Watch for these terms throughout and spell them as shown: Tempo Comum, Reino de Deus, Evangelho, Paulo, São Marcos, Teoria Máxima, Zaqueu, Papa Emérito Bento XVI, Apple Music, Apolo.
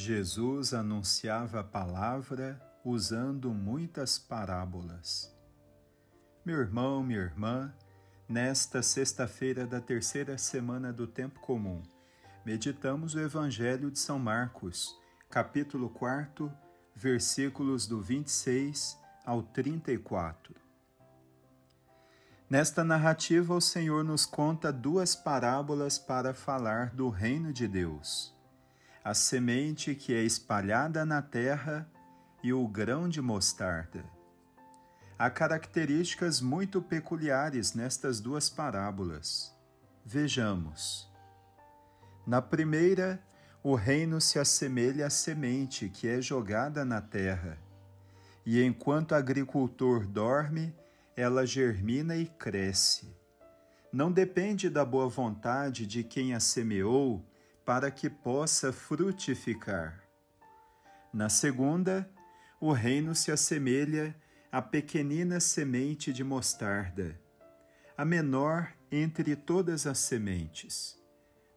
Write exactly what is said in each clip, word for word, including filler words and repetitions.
Jesus anunciava a palavra usando muitas parábolas. Meu irmão, minha irmã, nesta sexta-feira da terceira semana do Tempo Comum, meditamos o Evangelho de São Marcos, capítulo quarto, versículos do vinte e seis ao trinta e quatro. Nesta narrativa, o Senhor nos conta duas parábolas para falar do Reino de Deus: a semente que é espalhada na terra e o grão de mostarda. Há características muito peculiares nestas duas parábolas. Vejamos. Na primeira, o reino se assemelha à semente que é jogada na terra, e enquanto o agricultor dorme, ela germina e cresce. Não depende da boa vontade de quem a semeou para que possa frutificar. Na segunda, o reino se assemelha à pequenina semente de mostarda, a menor entre todas as sementes,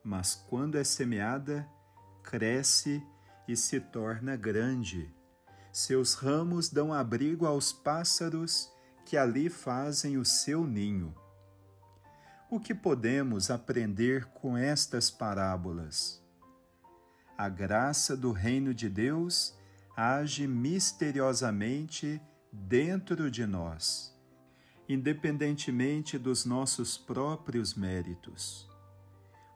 mas quando é semeada, cresce e se torna grande. Seus ramos dão abrigo aos pássaros que ali fazem o seu ninho. O que podemos aprender com estas parábolas? A graça do Reino de Deus age misteriosamente dentro de nós, independentemente dos nossos próprios méritos.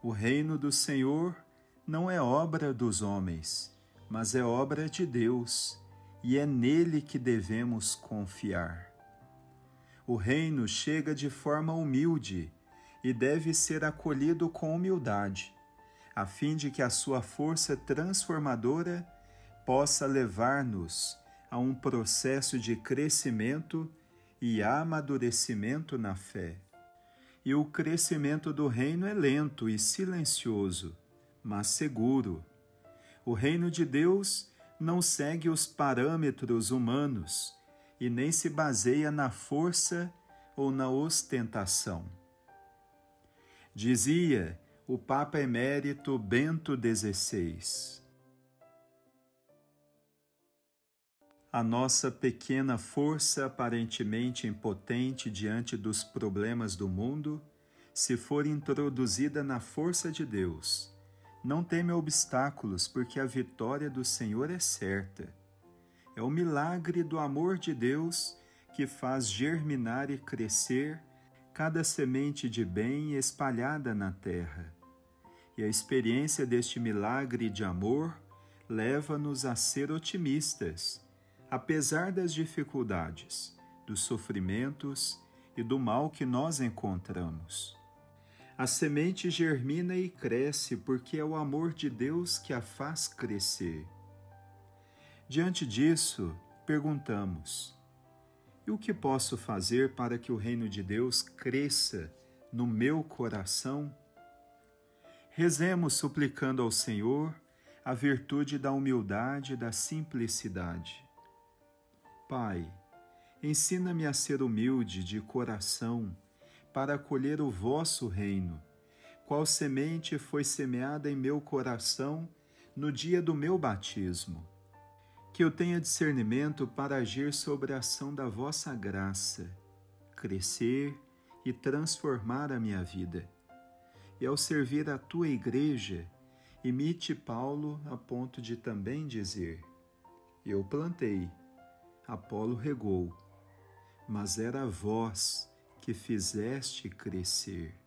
O reino do Senhor não é obra dos homens, mas é obra de Deus, e é nele que devemos confiar. O reino chega de forma humilde e deve ser acolhido com humildade, a fim de que a sua força transformadora possa levar-nos a um processo de crescimento e amadurecimento na fé. E o crescimento do reino é lento e silencioso, mas seguro. O reino de Deus não segue os parâmetros humanos e nem se baseia na força ou na ostentação. Dizia o Papa Emérito Bento dezesseis. A nossa pequena força, aparentemente impotente diante dos problemas do mundo, se for introduzida na força de Deus, não teme obstáculos, porque a vitória do Senhor é certa. É o milagre do amor de Deus que faz germinar e crescer cada semente de bem espalhada na terra. E a experiência deste milagre de amor leva-nos a ser otimistas, apesar das dificuldades, dos sofrimentos e do mal que nós encontramos. A semente germina e cresce porque é o amor de Deus que a faz crescer. Diante disso, perguntamos: e o que posso fazer para que o reino de Deus cresça no meu coração? Rezemos suplicando ao Senhor a virtude da humildade e da simplicidade. Pai, ensina-me a ser humilde de coração, para acolher o vosso reino, qual semente foi semeada em meu coração no dia do meu batismo. Que eu tenha discernimento para agir sobre a ação da vossa graça, crescer e transformar a minha vida. E ao servir a tua igreja, imite Paulo a ponto de também dizer: eu plantei, Apolo regou, mas era a vós que fizeste crescer.